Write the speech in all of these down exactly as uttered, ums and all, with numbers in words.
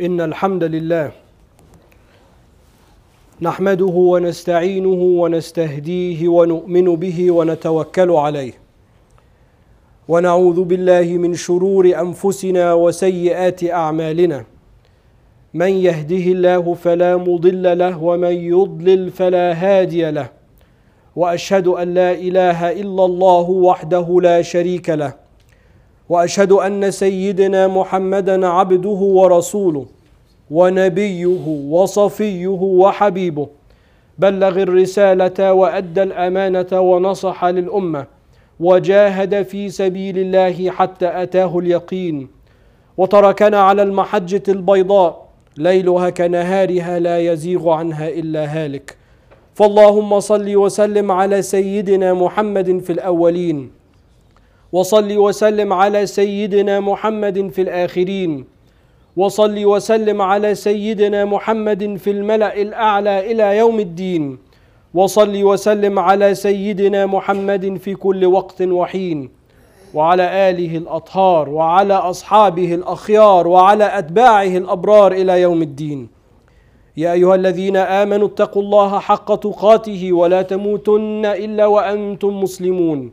إن الحمد لله نحمده ونستعينه ونستهديه ونؤمن به ونتوكل عليه ونعوذ بالله من شرور أنفسنا وسيئات أعمالنا من يهده الله فلا مضل له ومن يضلل فلا هادي له وأشهد أن لا إله إلا الله وحده لا شريك له وأشهد أن سيدنا محمدًا عبده ورسوله ونبيه وصفيه وحبيبه بلغ الرسالة وأدى الأمانة ونصح للأمة وجاهد في سبيل الله حتى أتاه اليقين وتركنا على المحجة البيضاء ليلها كنهارها لا يزيغ عنها إلا هالك فاللهم صل وسلم على سيدنا محمد في الأولين وصل وسلم على سيدنا محمد في الآخرين وصل وسلم على سيدنا محمد في الملأ الأعلى إلى يوم الدين وصل وسلم على سيدنا محمد في كل وقت وحين وعلى آله الأطهار وعلى أصحابه الأخيار وعلى أتباعه الأبرار إلى يوم الدين يا أيها الذين آمنوا اتقوا الله حق تقاته ولا تموتن إلا وأنتم مسلمون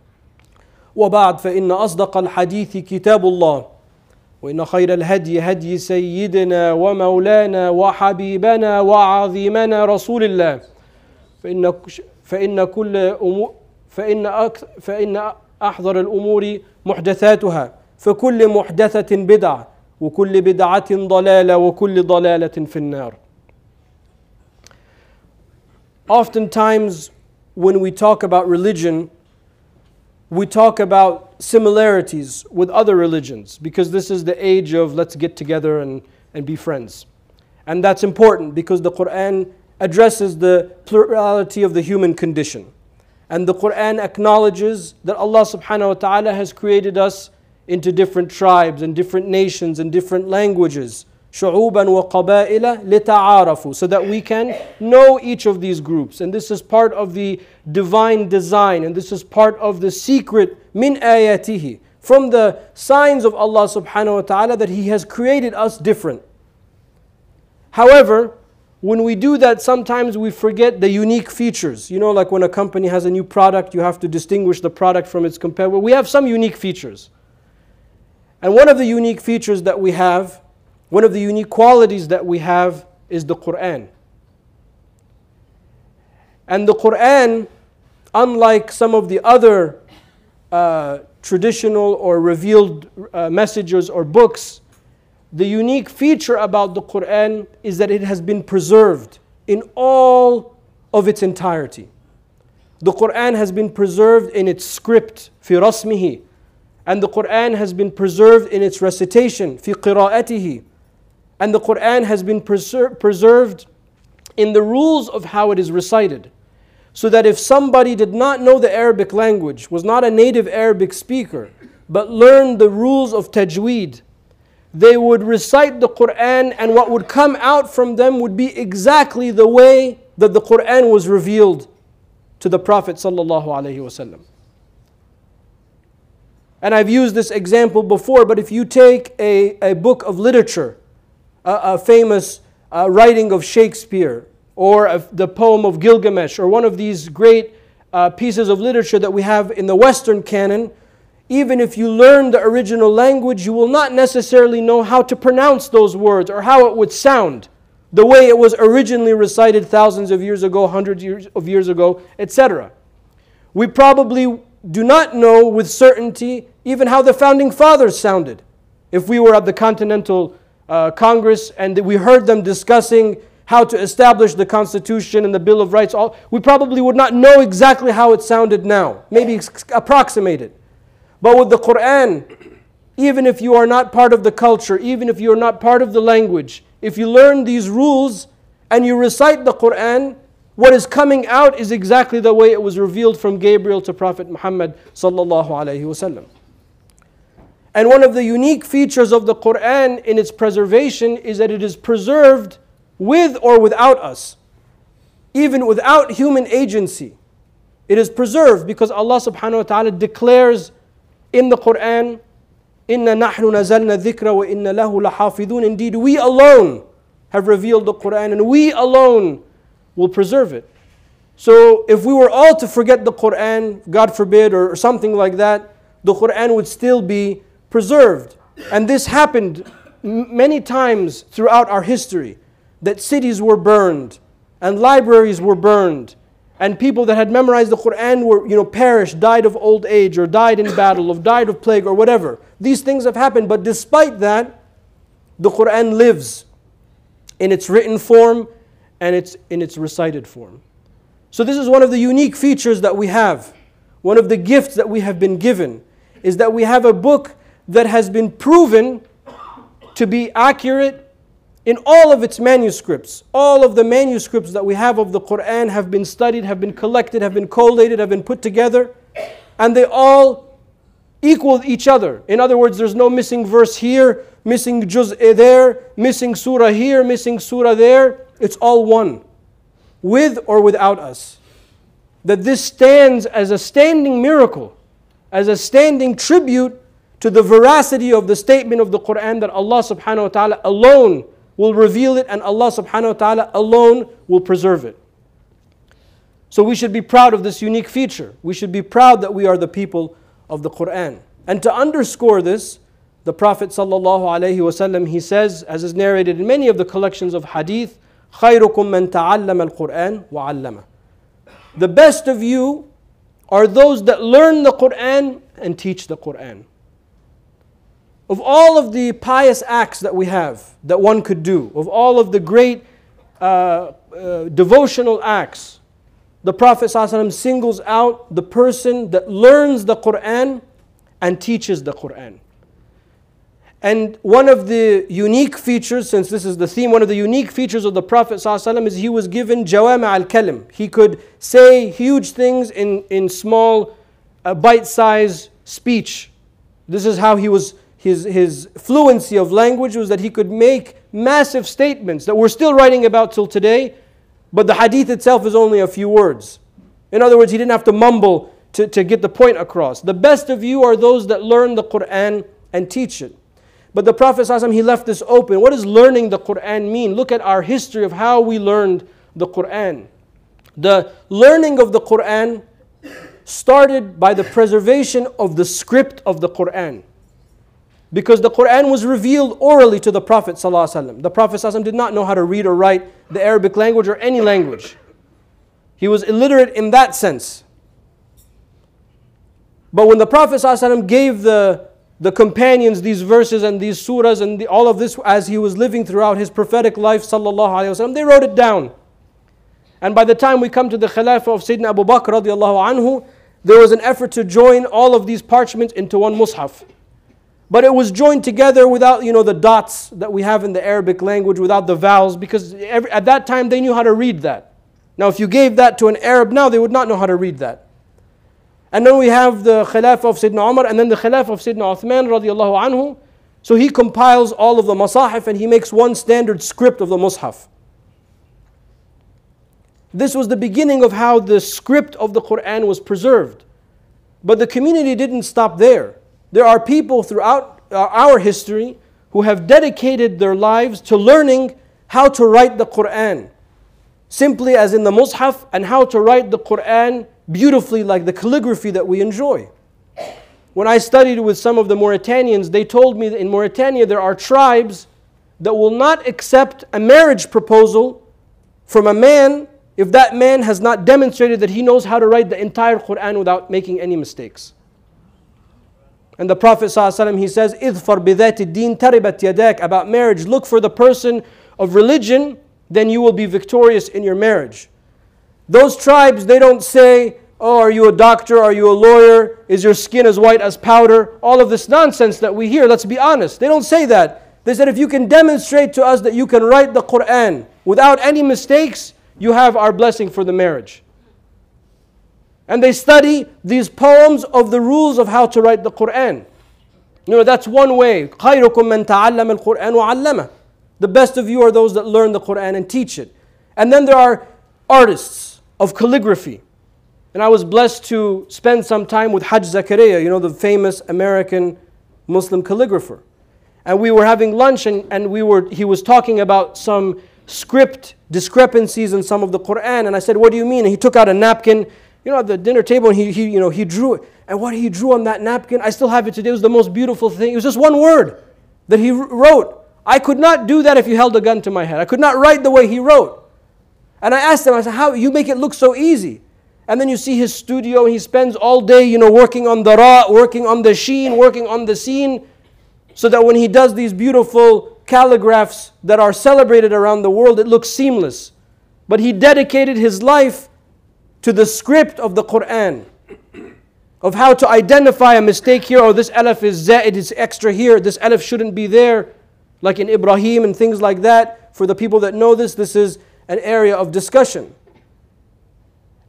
وبعد فإن أصدق الحديث كتاب الله وإن خير الهدي هدي سيدنا ومولانا وحبيبنا وعظيمنا رسول الله فإن فإن كل أمور فإن أكثر فإن أحضر الأمور محدثاتها فكل محدثة بدعة وكل بدعة ضلالة وكل ضلالة في النار. Oftentimes when we talk about religion, we talk about similarities with other religions because this is the age of let's get together and, and be friends. And that's important because the Qur'an addresses the plurality of the human condition. And the Qur'an acknowledges that Allah subhanahu wa ta'ala has created us into different tribes and different nations and different languages. شُعُوبًا وَقَبَائِلَ لِتَعَارَفُوا so that we can know each of these groups. And this is part of the divine design, and this is part of the secret min ayatihi, from the signs of Allah subhanahu wa ta'ala that He has created us different. However, when we do that, sometimes we forget the unique features. You know, like when a company has a new product, you have to distinguish the product from its competitor. We have some unique features. And one of the unique features that we have, one of the unique qualities that we have is the Qur'an. And the Qur'an, unlike some of the other uh, traditional or revealed uh, messages or books, the unique feature about the Qur'an is that it has been preserved in all of its entirety. The Qur'an has been preserved in its script, fi rasmihi. And the Qur'an has been preserved in its recitation, fi qira'atihi. And the Qur'an has been preser preserved in the rules of how it is recited. So that if somebody did not know the Arabic language, was not a native Arabic speaker, but learned the rules of tajweed, they would recite the Qur'an and what would come out from them would be exactly the way that the Qur'an was revealed to the Prophet sallallahu alaihi wasallam. And I've used this example before, but if you take a, a book of literature, a, a famous uh, writing of Shakespeare, or a, the poem of Gilgamesh, or one of these great uh, pieces of literature that we have in the Western canon, even if you learn the original language, you will not necessarily know how to pronounce those words, or how it would sound, the way it was originally recited thousands of years ago, hundreds years of years ago, et cetera. We probably do not know with certainty even how the Founding Fathers sounded. If we were at the Continental uh, Congress and we heard them discussing how to establish the Constitution and the Bill of Rights, all, we probably would not know exactly how it sounded now, maybe approximate it. But with the Qur'an, even if you are not part of the culture, even if you are not part of the language, If you learn these rules and you recite the Qur'an, what is coming out is exactly the way it was revealed from Gabriel to Prophet Muhammad sallallahu alaihi wasallam. And one of the unique features of the Qur'an in its preservation is that it is preserved with or without us, even without human agency. It is preserved because Allah subhanahu wa ta'ala declares in the Qur'an, "Inna nahnu nazalna dhikra wa inna lahu lahafidun." Indeed, we alone have revealed the Qur'an and we alone will preserve it. So if we were all to forget the Qur'an, God forbid, or something like that, the Qur'an would still be preserved. And this happened many times throughout our history, that cities were burned and libraries were burned, and people that had memorized the Qur'an were, you know, perished, died of old age, or died in battle, or died of plague, or whatever. These things have happened, but despite that, the Qur'an lives in its written form and it's in its recited form. So this is one of the unique features that we have. One of the gifts that we have been given is that we have a book that has been proven to be accurate in all of its manuscripts. All of the manuscripts that we have of the Qur'an have been studied, have been collected, have been collated, have been put together, and they all equal each other. In other words, there's no missing verse here, missing juz there, missing surah here, missing surah there. It's all one, with or without us. That this stands as a standing miracle, as a standing tribute to the veracity of the statement of the Qur'an that Allah subhanahu wa ta'ala alone will reveal it, and Allah subhanahu wa ta'ala alone will preserve it. So we should be proud of this unique feature. We should be proud that we are the people of the Qur'an. And to underscore this, the Prophet sallallahu alaihi wasallam, he says, as is narrated in many of the collections of hadith, خَيْرُكُمْ مَنْ تَعَلَّمَ الْقُرْآنَ وَعَلَّمَهُ. The best of you are those that learn the Qur'an and teach the Qur'an. Of all of the pious acts that we have, that one could do, of all of the great uh, uh, devotional acts, the Prophet ﷺ singles out the person that learns the Qur'an and teaches the Qur'an. And one of the unique features, since this is the theme, one of the unique features of the Prophet ﷺ is he was given jawami' al-kalim. He could say huge things in, in small, uh, bite-sized speech. This is how he was... His, his fluency of language was that he could make massive statements that we're still writing about till today, but the hadith itself is only a few words. In other words, he didn't have to mumble to, to get the point across. The best of you are those that learn the Qur'an and teach it. But the Prophet ﷺ, he left this open. What does learning the Qur'an mean? Look at our history of how we learned the Qur'an. The learning of the Qur'an started by the preservation of the script of the Qur'an. Because the Qur'an was revealed orally to the Prophet ﷺ. The Prophet ﷺ did not know how to read or write the Arabic language or any language. He was illiterate in that sense. But when the Prophet ﷺ gave the, the companions these verses and these surahs and the, all of this as he was living throughout his prophetic life ﷺ, they wrote it down. And by the time we come to the Khilafah of Sayyidina Abu Bakr radiallahu anhu, there was an effort to join all of these parchments into one mushaf. But it was joined together without, you know, the dots that we have in the Arabic language, without the vowels, because every, at that time they knew how to read that. Now if you gave that to an Arab now, they would not know how to read that. And then we have the Khilafah of Sayyidina Umar, and then the Khilafah of Sayyidina Uthman radiallahu anhu. So he compiles all of the masahif and he makes one standard script of the mushaf. This was the beginning of how the script of the Qur'an was preserved. But the community didn't stop there. There are people throughout our history who have dedicated their lives to learning how to write the Qur'an, simply as in the mushaf, and how to write the Qur'an beautifully like the calligraphy that we enjoy. When I studied with some of the Mauritanians, they told me that in Mauritania there are tribes that will not accept a marriage proposal from a man if that man has not demonstrated that he knows how to write the entire Qur'an without making any mistakes. And the Prophet ﷺ, he says, اِذْفَرْ بِذَاتِ الدِّينِ تَرِبَتْ يَدَاكَ. About marriage, look for the person of religion, then you will be victorious in your marriage. Those tribes, they don't say, oh, are you a doctor? Are you a lawyer? Is your skin as white as powder? All of this nonsense that we hear, let's be honest. They don't say that. They said, if you can demonstrate to us that you can write the Qur'an without any mistakes, you have our blessing for the marriage. And they study these poems of the rules of how to write the Qur'an. You know, that's one way. خَيْرُكُمْ مَنْ تَعَلَّمَ الْقُرْآنَ وَعَلَّمَهُ. The best of you are those that learn the Qur'an and teach it. And then there are artists of calligraphy. And I was blessed to spend some time with Hajj Zakaria, you know, the famous American Muslim calligrapher. And we were having lunch, and, and we were, he was talking about some script discrepancies in some of the Qur'an. And I said, what do you mean? And he took out a napkin, you know, at the dinner table, and he, he, you know, he drew it. And what he drew on that napkin, I still have it today, it was the most beautiful thing. It was just one word that he wrote. I could not do that if you held a gun to my head. I could not write the way he wrote. And I asked him, I said, how you make it look so easy? And then you see his studio, and he spends all day, you know, working on the ra, working on the sheen, working on the seen, so that when he does these beautiful calligraphs that are celebrated around the world, it looks seamless. But he dedicated his life to the script of the Qur'an, of how to identify a mistake here, or this alif is zaid, it's extra here, this alif shouldn't be there, like in Ibrahim and things like that. For the people that know this, this is an area of discussion.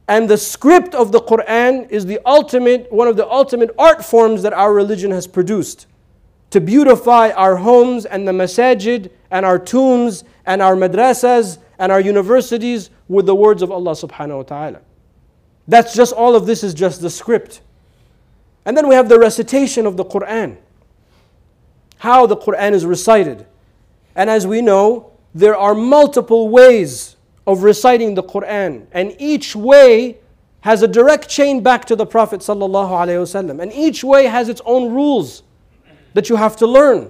And the script of the Qur'an is the ultimate, one of the ultimate art forms that our religion has produced, to beautify our homes and the masajid and our tombs and our madrasas and our universities with the words of Allah subhanahu wa ta'ala. That's just, all of this is just the script. And then we have the recitation of the Qur'an, how the Qur'an is recited. And as we know, there are multiple ways of reciting the Qur'an, and each way has a direct chain back to the Prophet sallallahu alaihi wasallam, and each way has its own rules that you have to learn.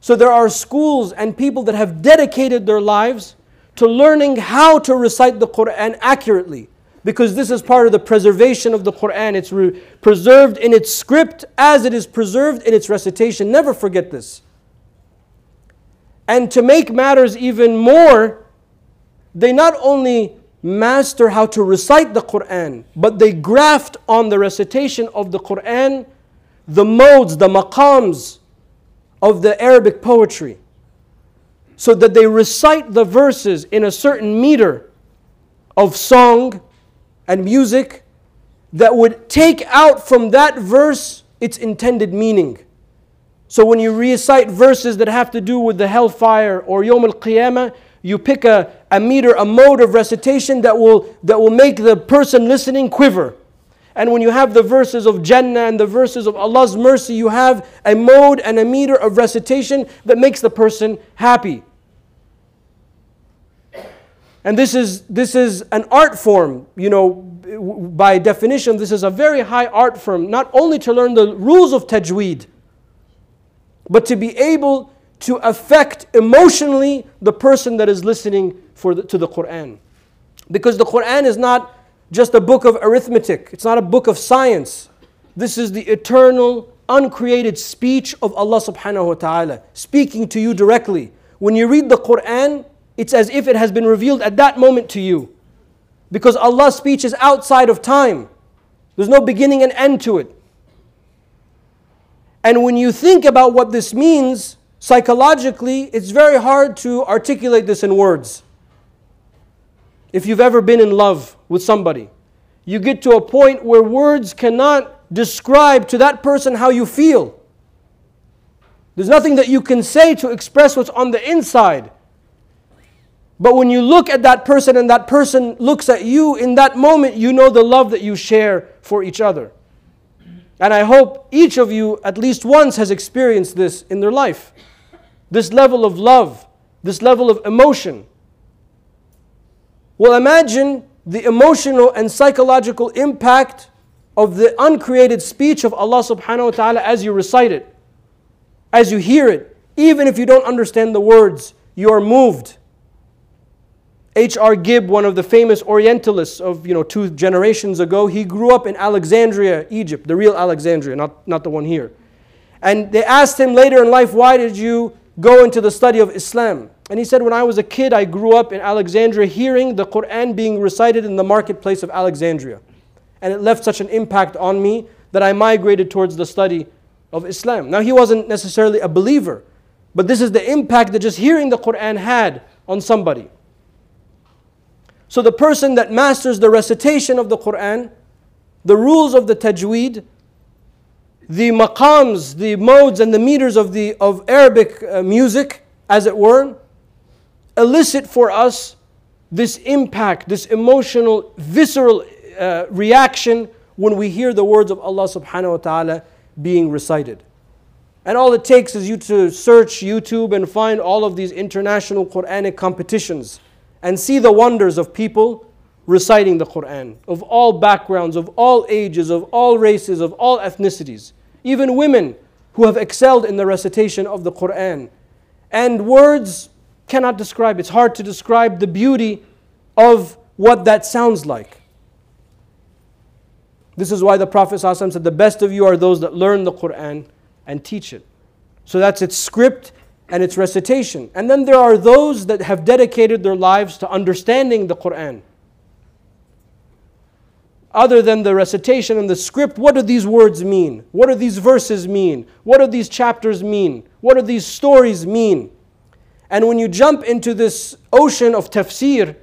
So there are schools and people that have dedicated their lives to learning how to recite the Qur'an accurately, because this is part of the preservation of the Qur'an. It's preserved in its script as it is preserved in its recitation. Never forget this. And to make matters even more, they not only master how to recite the Qur'an, but they graft on the recitation of the Qur'an the modes, the maqams of the Arabic poetry, so that they recite the verses in a certain meter of song and music that would take out from that verse its intended meaning. So when you recite verses that have to do with the hellfire or Yawm al-Qiyamah, you pick a, a meter, a mode of recitation that will, that will make the person listening quiver. And when you have the verses of Jannah and the verses of Allah's mercy, you have a mode and a meter of recitation that makes the person happy. And this is, this is an art form, you know, by definition. This is a very high art form, not only to learn the rules of tajweed, but to be able to affect emotionally the person that is listening for the, to the Qur'an. Because the Qur'an is not just a book of arithmetic. It's not a book of science. This is the eternal, uncreated speech of Allah subhanahu wa ta'ala, speaking to you directly. When you read the Qur'an, it's as if it has been revealed at that moment to you, because Allah's speech is outside of time. There's no beginning and end to it. And when you think about what this means psychologically, it's very hard to articulate this in words. If you've ever been in love with somebody, you get to a point where words cannot describe to that person how you feel. There's nothing that you can say to express what's on the inside. But when you look at that person and that person looks at you, in that moment you know the love that you share for each other. And I hope each of you at least once has experienced this in their life. This level of love, this level of emotion. Well, imagine the emotional and psychological impact of the uncreated speech of Allah subhanahu wa ta'ala as you recite it, as you hear it. Even if you don't understand the words, you are moved. H R Gibb, one of the famous Orientalists of, you know, two generations ago, he grew up in Alexandria, Egypt, the real Alexandria, not, not the one here. And they asked him later in life, why did you go into the study of Islam? And he said, when I was a kid, I grew up in Alexandria hearing the Qur'an being recited in the marketplace of Alexandria. And it left such an impact on me that I migrated towards the study of Islam. Now, he wasn't necessarily a believer, But this is the impact that just hearing the Qur'an had on somebody. So the person that masters the recitation of the Qur'an, the rules of the tajweed, the maqams, the modes and the meters of, the, of Arabic uh, music, as it were, elicit for us this impact, this emotional, visceral uh, reaction when we hear the words of Allah subhanahu wa ta'ala being recited. And all it takes is you to search YouTube and find all of these international Qur'anic competitions and see the wonders of people reciting the Qur'an, of all backgrounds, of all ages, of all races, of all ethnicities. Even women who have excelled in the recitation of the Qur'an. And words cannot describe, it's hard to describe the beauty of what that sounds like. This is why the Prophet ﷺ said, the best of you are those that learn the Qur'an and teach it. So that's its script and its recitation. And then there are those that have dedicated their lives to understanding the Qur'an. Other than the recitation and the script, what do these words mean? What do these verses mean? What do these chapters mean? What do these stories mean? And when you jump into this ocean of tafsir,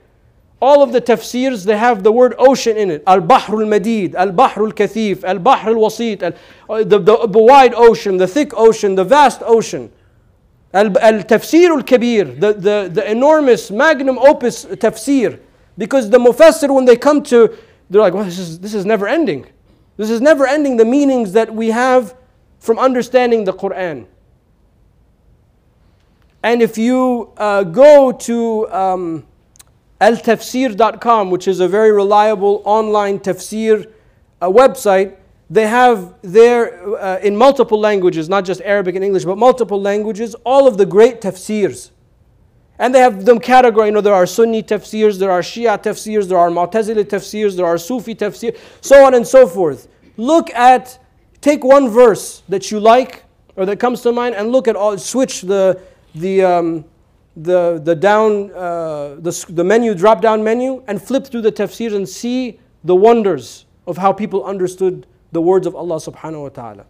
all of the tafsirs, they have the word ocean in it. Al-Bahrul Madid, Al-Bahrul Kathif, Al-Bahrul Wasit, the, the, the wide ocean, the thick ocean, the vast ocean. Al-Tafsirul Kabir, the, the, the enormous magnum opus tafsir. Because the mufassir, when they come to, they're like, well, this is, this is never ending. This is never ending, the meanings that we have from understanding the Qur'an. And if you uh, go to um, al tafsir dot com, which is a very reliable online tafsir uh, website, they have there, uh, in multiple languages, not just Arabic and English, but multiple languages, all of the great tafsirs. And they have them categorized. You know, there are Sunni tafsirs, there are Shia tafsirs, there are Mu'tazili tafsirs, there are Sufi tafsirs, so on and so forth. Look at, take one verse that you like, or that comes to mind, and look at all, switch the, the, um, the, the, down, uh, the, the menu, drop-down menu, and flip through the tafsirs and see the wonders of how people understood the words of Allah subhanahu wa ta'ala.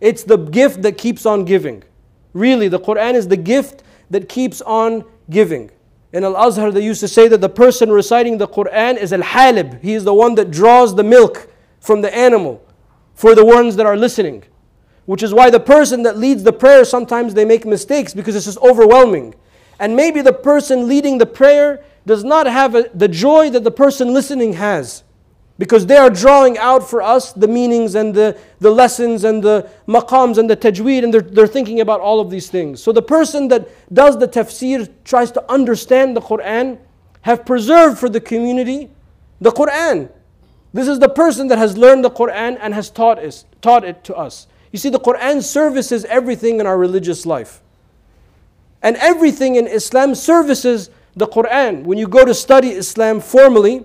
It's the gift that keeps on giving. Really, the Qur'an is the gift that keeps on giving. In Al-Azhar, they used to say that the person reciting the Qur'an is al-halib. He is the one that draws the milk from the animal for the ones that are listening. Which is why the person that leads the prayer, sometimes they make mistakes because this is overwhelming. And maybe the person leading the prayer does not have a, the joy that the person listening has. Because they are drawing out for us the meanings and the, the lessons and the maqams and the tajweed, and they're, they're thinking about all of these things. So the person that does the tafsir tries to understand the Qur'an, have preserved for the community the Qur'an. This is the person that has learned the Qur'an and has taught it, taught it to us. You see, the Qur'an services everything in our religious life. And everything in Islam services the Qur'an. When you go to study Islam formally,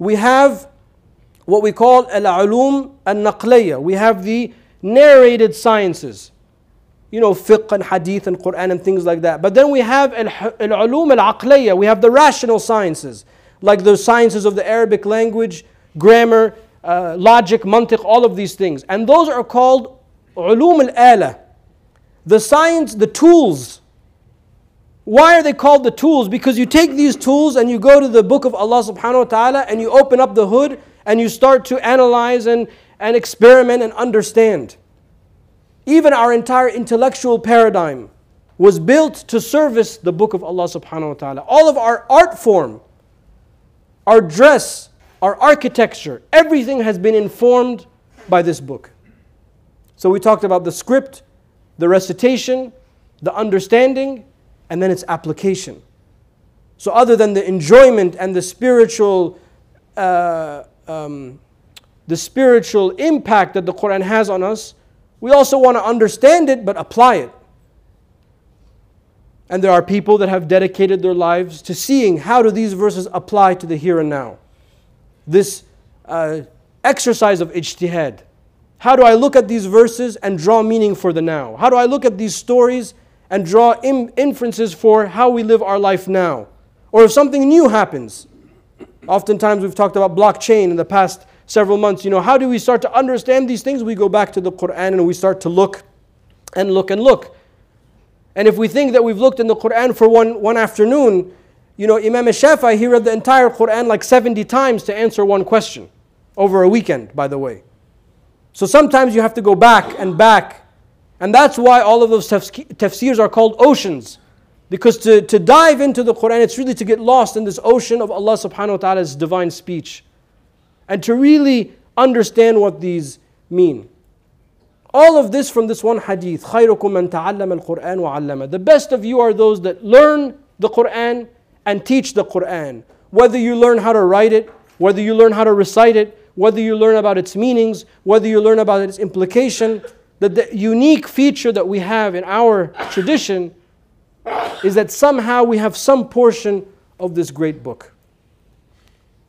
we have what we call al-ulum al-naqliya. We have the narrated sciences. You know, fiqh and hadith and Qur'an and things like that. But then we have al-ulum al-aqliya. We have the rational sciences, like the sciences of the Arabic language, grammar, Uh, logic, mantiq, all of these things. And those are called ulum al-ala. The science, the tools. Why are they called the tools? Because you take these tools and you go to the book of Allah subhanahu wa ta'ala and you open up the hood and you start to analyze and, and experiment and understand. Even our entire intellectual paradigm was built to service the book of Allah subhanahu wa ta'ala. All of our art form, our dress, our architecture, everything has been informed by this book. So we talked about the script, the recitation, the understanding, and then its application. So other than the enjoyment and the spiritual, uh, um, the spiritual impact that the Qur'an has on us, we also want to understand it but apply it. And there are people that have dedicated their lives to seeing how do these verses apply to the here and now. This uh, exercise of ijtihad. How do I look at these verses and draw meaning for the now? How do I look at these stories and draw in inferences for how we live our life now? Or if something new happens. Oftentimes we've talked about blockchain in the past several months. You know, how do we start to understand these things? We go back to the Qur'an and we start to look and look and look. And if we think that we've looked in the Qur'an for one, one afternoon, you know, Imam al-Shafi'i, he read the entire Qur'an like seventy times to answer one question. Over a weekend, by the way. So sometimes you have to go back and back. And that's why all of those tafsirs are called oceans. Because to, to dive into the Qur'an, it's really to get lost in this ocean of Allah subhanahu wa ta'ala's divine speech. And to really understand what these mean. All of this from this one hadith. خَيْرُكُمْ مَنْ تَعَلَّمَ الْقُرْآنَ وَعَلَّمَهُ. The best of you are those that learn the Qur'an and teach the Qur'an. Whether you learn how to write it, whether you learn how to recite it, whether you learn about its meanings, whether you learn about its implication. That the unique feature that we have in our tradition is that somehow we have some portion of this great book.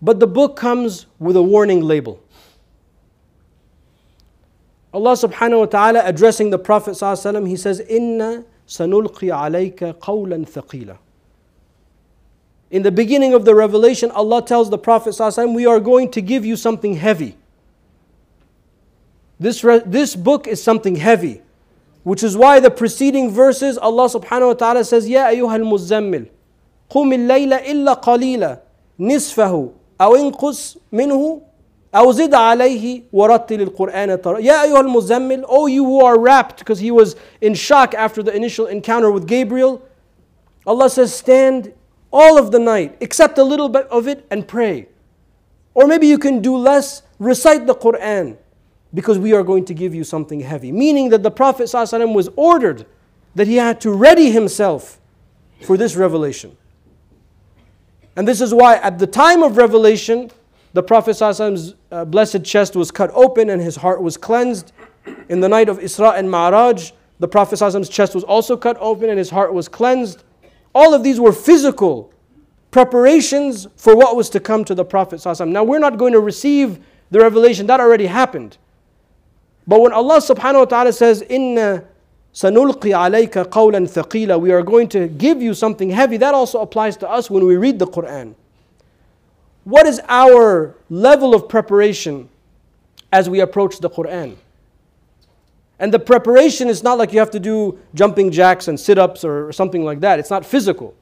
But the book comes with a warning label. Allah subhanahu wa ta'ala, addressing the Prophet sallallahu alaihi wasallam, he says, "Inna sanulqi alayka qawlan thaqila." In the beginning of the revelation, Allah tells the Prophet sallallahu alaihi wasallam, "We are going to give you something heavy." This this book is something heavy, which is why the preceding verses, Allah subhanahu wa ta'ala says, "Ya ayyuhal muzammil, qum al-layla illa qalila, nisfahu aw inqus minhu." أو زد عليه ورتل القرآن ترتيلا. يا أيها المزمل, oh you who are wrapped, because he was in shock after the initial encounter with Gabriel. Allah says, stand all of the night, except a little bit of it, and pray. Or maybe you can do less, recite the Qur'an, because we are going to give you something heavy. Meaning that the Prophet ﷺ was ordered that he had to ready himself for this revelation. And this is why at the time of revelation, the Prophet ﷺ's uh, blessed chest was cut open and his heart was cleansed. In the night of Isra and Ma'raj, the Prophet ﷺ's chest was also cut open and his heart was cleansed. All of these were physical preparations for what was to come to the Prophet ﷺ. Now we're not going to receive the revelation, that already happened. But when Allah subhanahu wa ta'ala says, "Inna sanulqi alayka qawlan thaqila," we are going to give you something heavy, that also applies to us when we read the Qur'an. What is our level of preparation as we approach the Qur'an? And the preparation is not like you have to do jumping jacks and sit-ups or something like that. It's not physical,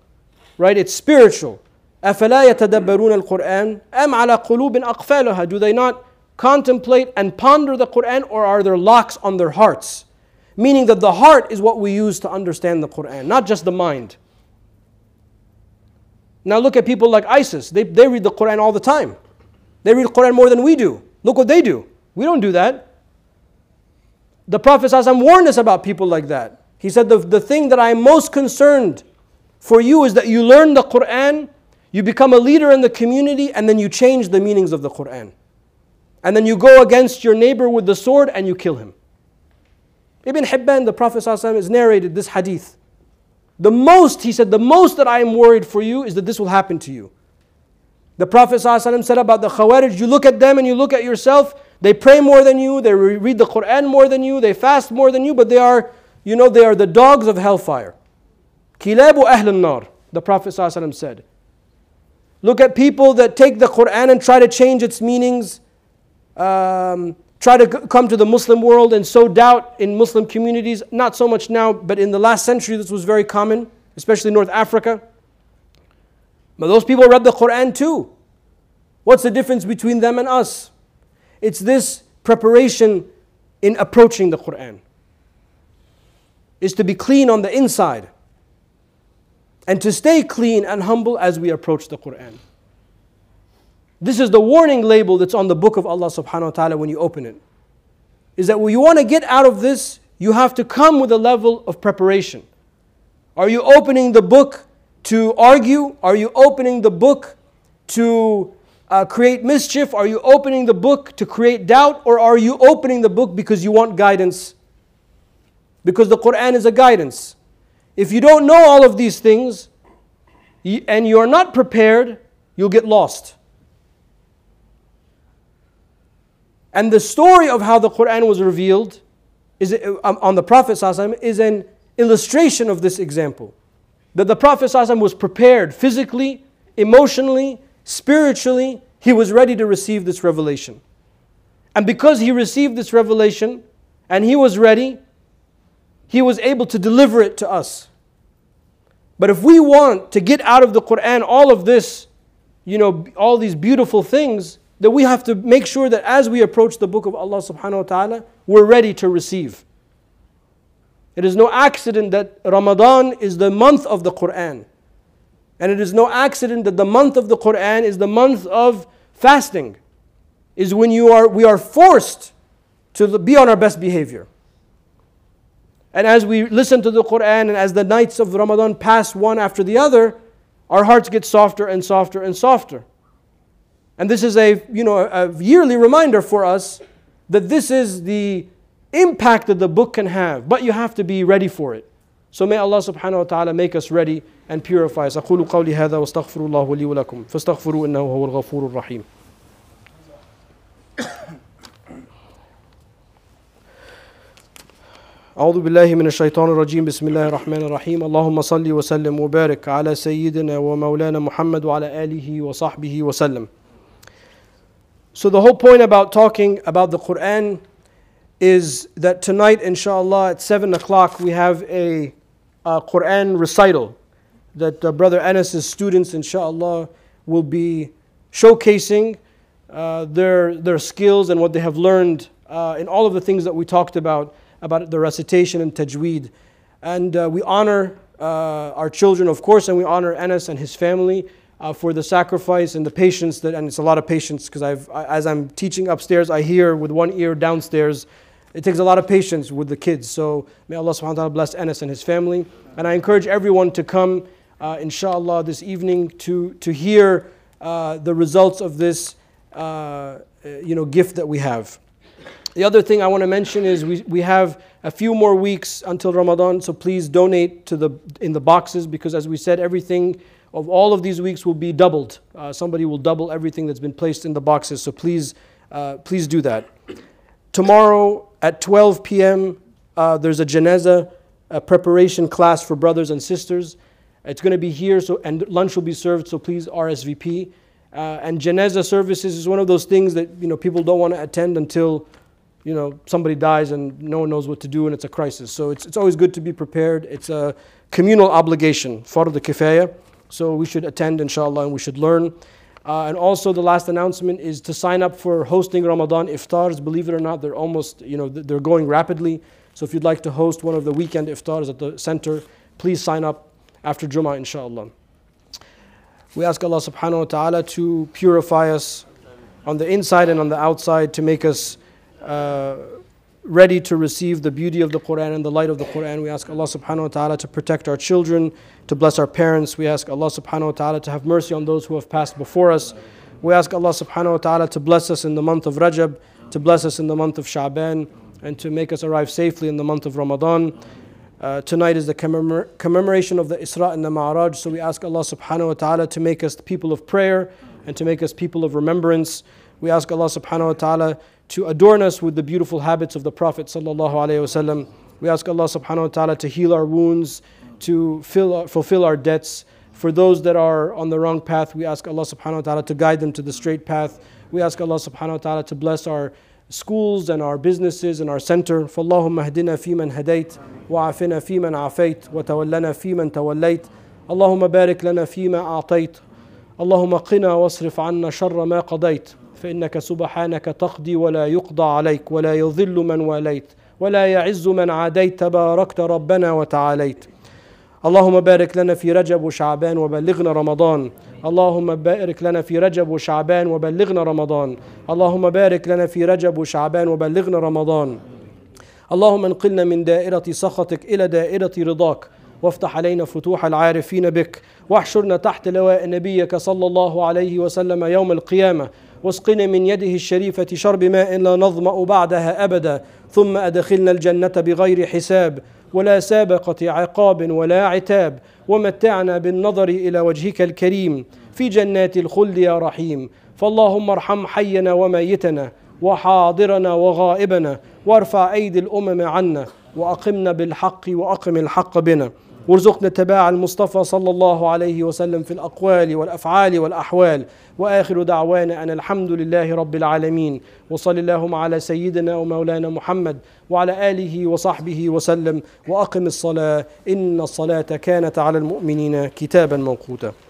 right? It's spiritual. أَفَلَا يَتَدَبَّرُونَ الْقُرْآنَ أَمْ عَلَىٰ قُلُوبٍ أَقْفَالُهَا. Do they not contemplate and ponder the Qur'an, or are there locks on their hearts? Meaning that the heart is what we use to understand the Qur'an, not just the mind. Now look at people like ISIS. They, they read the Qur'an all the time. They read Qur'an more than we do. Look what they do. We don't do that. The Prophet ﷺ warned us about people like that. He said, the, the thing that I am most concerned for you is that you learn the Qur'an, you become a leader in the community, and then you change the meanings of the Qur'an. And then you go against your neighbor with the sword and you kill him. Ibn Hibban, the Prophet ﷺ, has narrated this hadith. The most, he said, the most that I am worried for you is that this will happen to you. The Prophet ﷺ said about the Khawarij, you look at them and you look at yourself, they pray more than you, they read the Qur'an more than you, they fast more than you, but they are, you know, they are the dogs of hellfire. Kilabu ahl an-nar, the Prophet ﷺ said. Look at people that take the Qur'an and try to change its meanings, um, try to come to the Muslim world and sow doubt in Muslim communities. Not so much now, but in the last century this was very common, especially North Africa. But those people read the Qur'an too. What's the difference between them and us? It's this preparation in approaching the Qur'an. It's to be clean on the inside. And to stay clean and humble as we approach the Qur'an. This is the warning label that's on the book of Allah subhanahu wa ta'ala when you open it. Is that when you want to get out of this, you have to come with a level of preparation. Are you opening the book to argue? Are you opening the book to uh, create mischief? Are you opening the book to create doubt? Or are you opening the book because you want guidance? Because the Qur'an is a guidance. If you don't know all of these things, and you are not prepared, you'll get lost. And the story of how the Qur'an was revealed is on the Prophet ﷺ is an illustration of this example. That the Prophet ﷺ was prepared physically, emotionally, spiritually. He was ready to receive this revelation. And because he received this revelation and he was ready, he was able to deliver it to us. But if we want to get out of the Qur'an all of this, you know, all these beautiful things, then we have to make sure that as we approach the book of Allah subhanahu wa ta'ala, we're ready to receive. It is no accident that Ramadan is the month of the Qur'an. And it is no accident that the month of the Qur'an is the month of fasting. Is when you are, we are forced to be on our best behavior. And as we listen to the Qur'an and as the nights of Ramadan pass one after the other, our hearts get softer and softer and softer. And this is a, you know, a yearly reminder for us that this is the impact that the book can have, but you have to be ready for it. So may Allah subhanahu wa ta'ala make us ready and purify us. أقول قولي هذا واستغفر الله لي ولكم فاستغفروا إنه هو الغفور الرحيم. أعوذ بالله من الشيطان الرجيم بسم الله الرحمن الرحيم اللهم صل وسلم وبارك على سيدنا ومولانا محمد وعلى آله وصحبه وسلم. So the whole point about talking about the Qur'an is that tonight, inshallah, at seven o'clock, we have a, a Qur'an recital that uh, Brother Anas' students, inshallah, will be showcasing uh, their, their skills and what they have learned uh, in all of the things that we talked about, about the recitation and tajweed. And uh, we honor uh, our children, of course, and we honor Anas and his family Uh, for the sacrifice and the patience that, and it's a lot of patience because I've, I, as I'm teaching upstairs, I hear with one ear downstairs. It takes a lot of patience with the kids. So may Allah subhanahu wa ta'ala bless Anas and his family. And I encourage everyone to come, uh, inshallah, this evening to, to hear uh, the results of this uh, you know, gift that we have. The other thing I want to mention is we, we have a few more weeks until Ramadan, so please donate to the, in the boxes because as we said, everything of all of these weeks will be doubled. Uh, somebody will double everything that's been placed in the boxes. So please, uh, please do that. Tomorrow at twelve p m, uh, there's a janazah, a preparation class for brothers and sisters. It's going to be here, so and lunch will be served. So please R S V P. Uh, and janazah services is one of those things that you know people don't want to attend until you know somebody dies and no one knows what to do and it's a crisis. So it's it's always good to be prepared. It's a communal obligation, fard al-kifaya. So we should attend, inshallah, and we should learn. Uh, and also the last announcement is to sign up for hosting Ramadan iftars. Believe it or not, they're almost, you know, they're going rapidly. So if you'd like to host one of the weekend iftars at the center, please sign up after Jumu'ah, inshallah. We ask Allah subhanahu wa ta'ala to purify us on the inside and on the outside to make us uh, ready to receive the beauty of the Qur'an and the light of the Qur'an. We ask Allah subhanahu wa ta'ala to protect our children, to bless our parents. We ask Allah subhanahu wa ta'ala to have mercy on those who have passed before us. We ask Allah subhanahu wa ta'ala to bless us in the month of Rajab, to bless us in the month of Sha'ban, and to make us arrive safely in the month of Ramadan. Uh, tonight is the commemor commemoration of the Isra and the Ma'raj, so we ask Allah subhanahu wa ta'ala to make us the people of prayer and to make us people of remembrance. We ask Allah subhanahu wa ta'ala to adorn us with the beautiful habits of the Prophet sallallahu alaihi wasallam. We ask Allah subhanahu wa ta'ala to heal our wounds, to fill, fulfill our debts. For those that are on the wrong path, we ask Allah subhanahu wa ta'ala to guide them to the straight path. We ask Allah subhanahu wa ta'ala to bless our schools and our businesses and our center. فَاللَّهُمَّ اهْدِنَا فِي مَنْ هَدَيْتَ وَعَافِنَا فِي مَنْ عَافَيْتَ وَتَوَلَّنَا فِي مَنْ تَوَلَّيْتَ اللهم بارك لنا فيما أعطيت اللهم قنا واصرف عنا شر ما قضيت فإنك سبحانك تقضي ولا يقضى عليك ولا يضل من واليت ولا يعز من عاديت تباركت ربنا وتعاليت اللهم بارك لنا في رجب وشعبان وبلغنا رمضان اللهم بارك لنا في رجب وشعبان وبلغنا رمضان اللهم بارك لنا في رجب وشعبان وبلغنا رمضان اللهم انقلنا من دائرة سخطك إلى دائرة رضاك وافتح علينا فتوح العارفين بك واحشرنا تحت لواء نبيك صلى الله عليه وسلم يوم القيامة واسقنا من يده الشريفة شرب ماء لا نظمأ بعدها أبدا ثم أدخلنا الجنة بغير حساب ولا سابقة عقاب ولا عتاب ومتعنا بالنظر إلى وجهك الكريم في جنات الخلد يا رحيم فاللهم ارحم حينا وميتنا وحاضرنا وغائبنا وارفع أيدي الأمم عنا وأقمنا بالحق وأقم الحق بنا وارزقنا اتباع المصطفى صلى الله عليه وسلم في الأقوال والأفعال والأحوال، وآخر دعوانا أن الحمد لله رب العالمين، وصل اللهم على سيدنا ومولانا محمد وعلى آله وصحبه وسلم، وأقم الصلاة إن الصلاة كانت على المؤمنين كتابا موقوتا.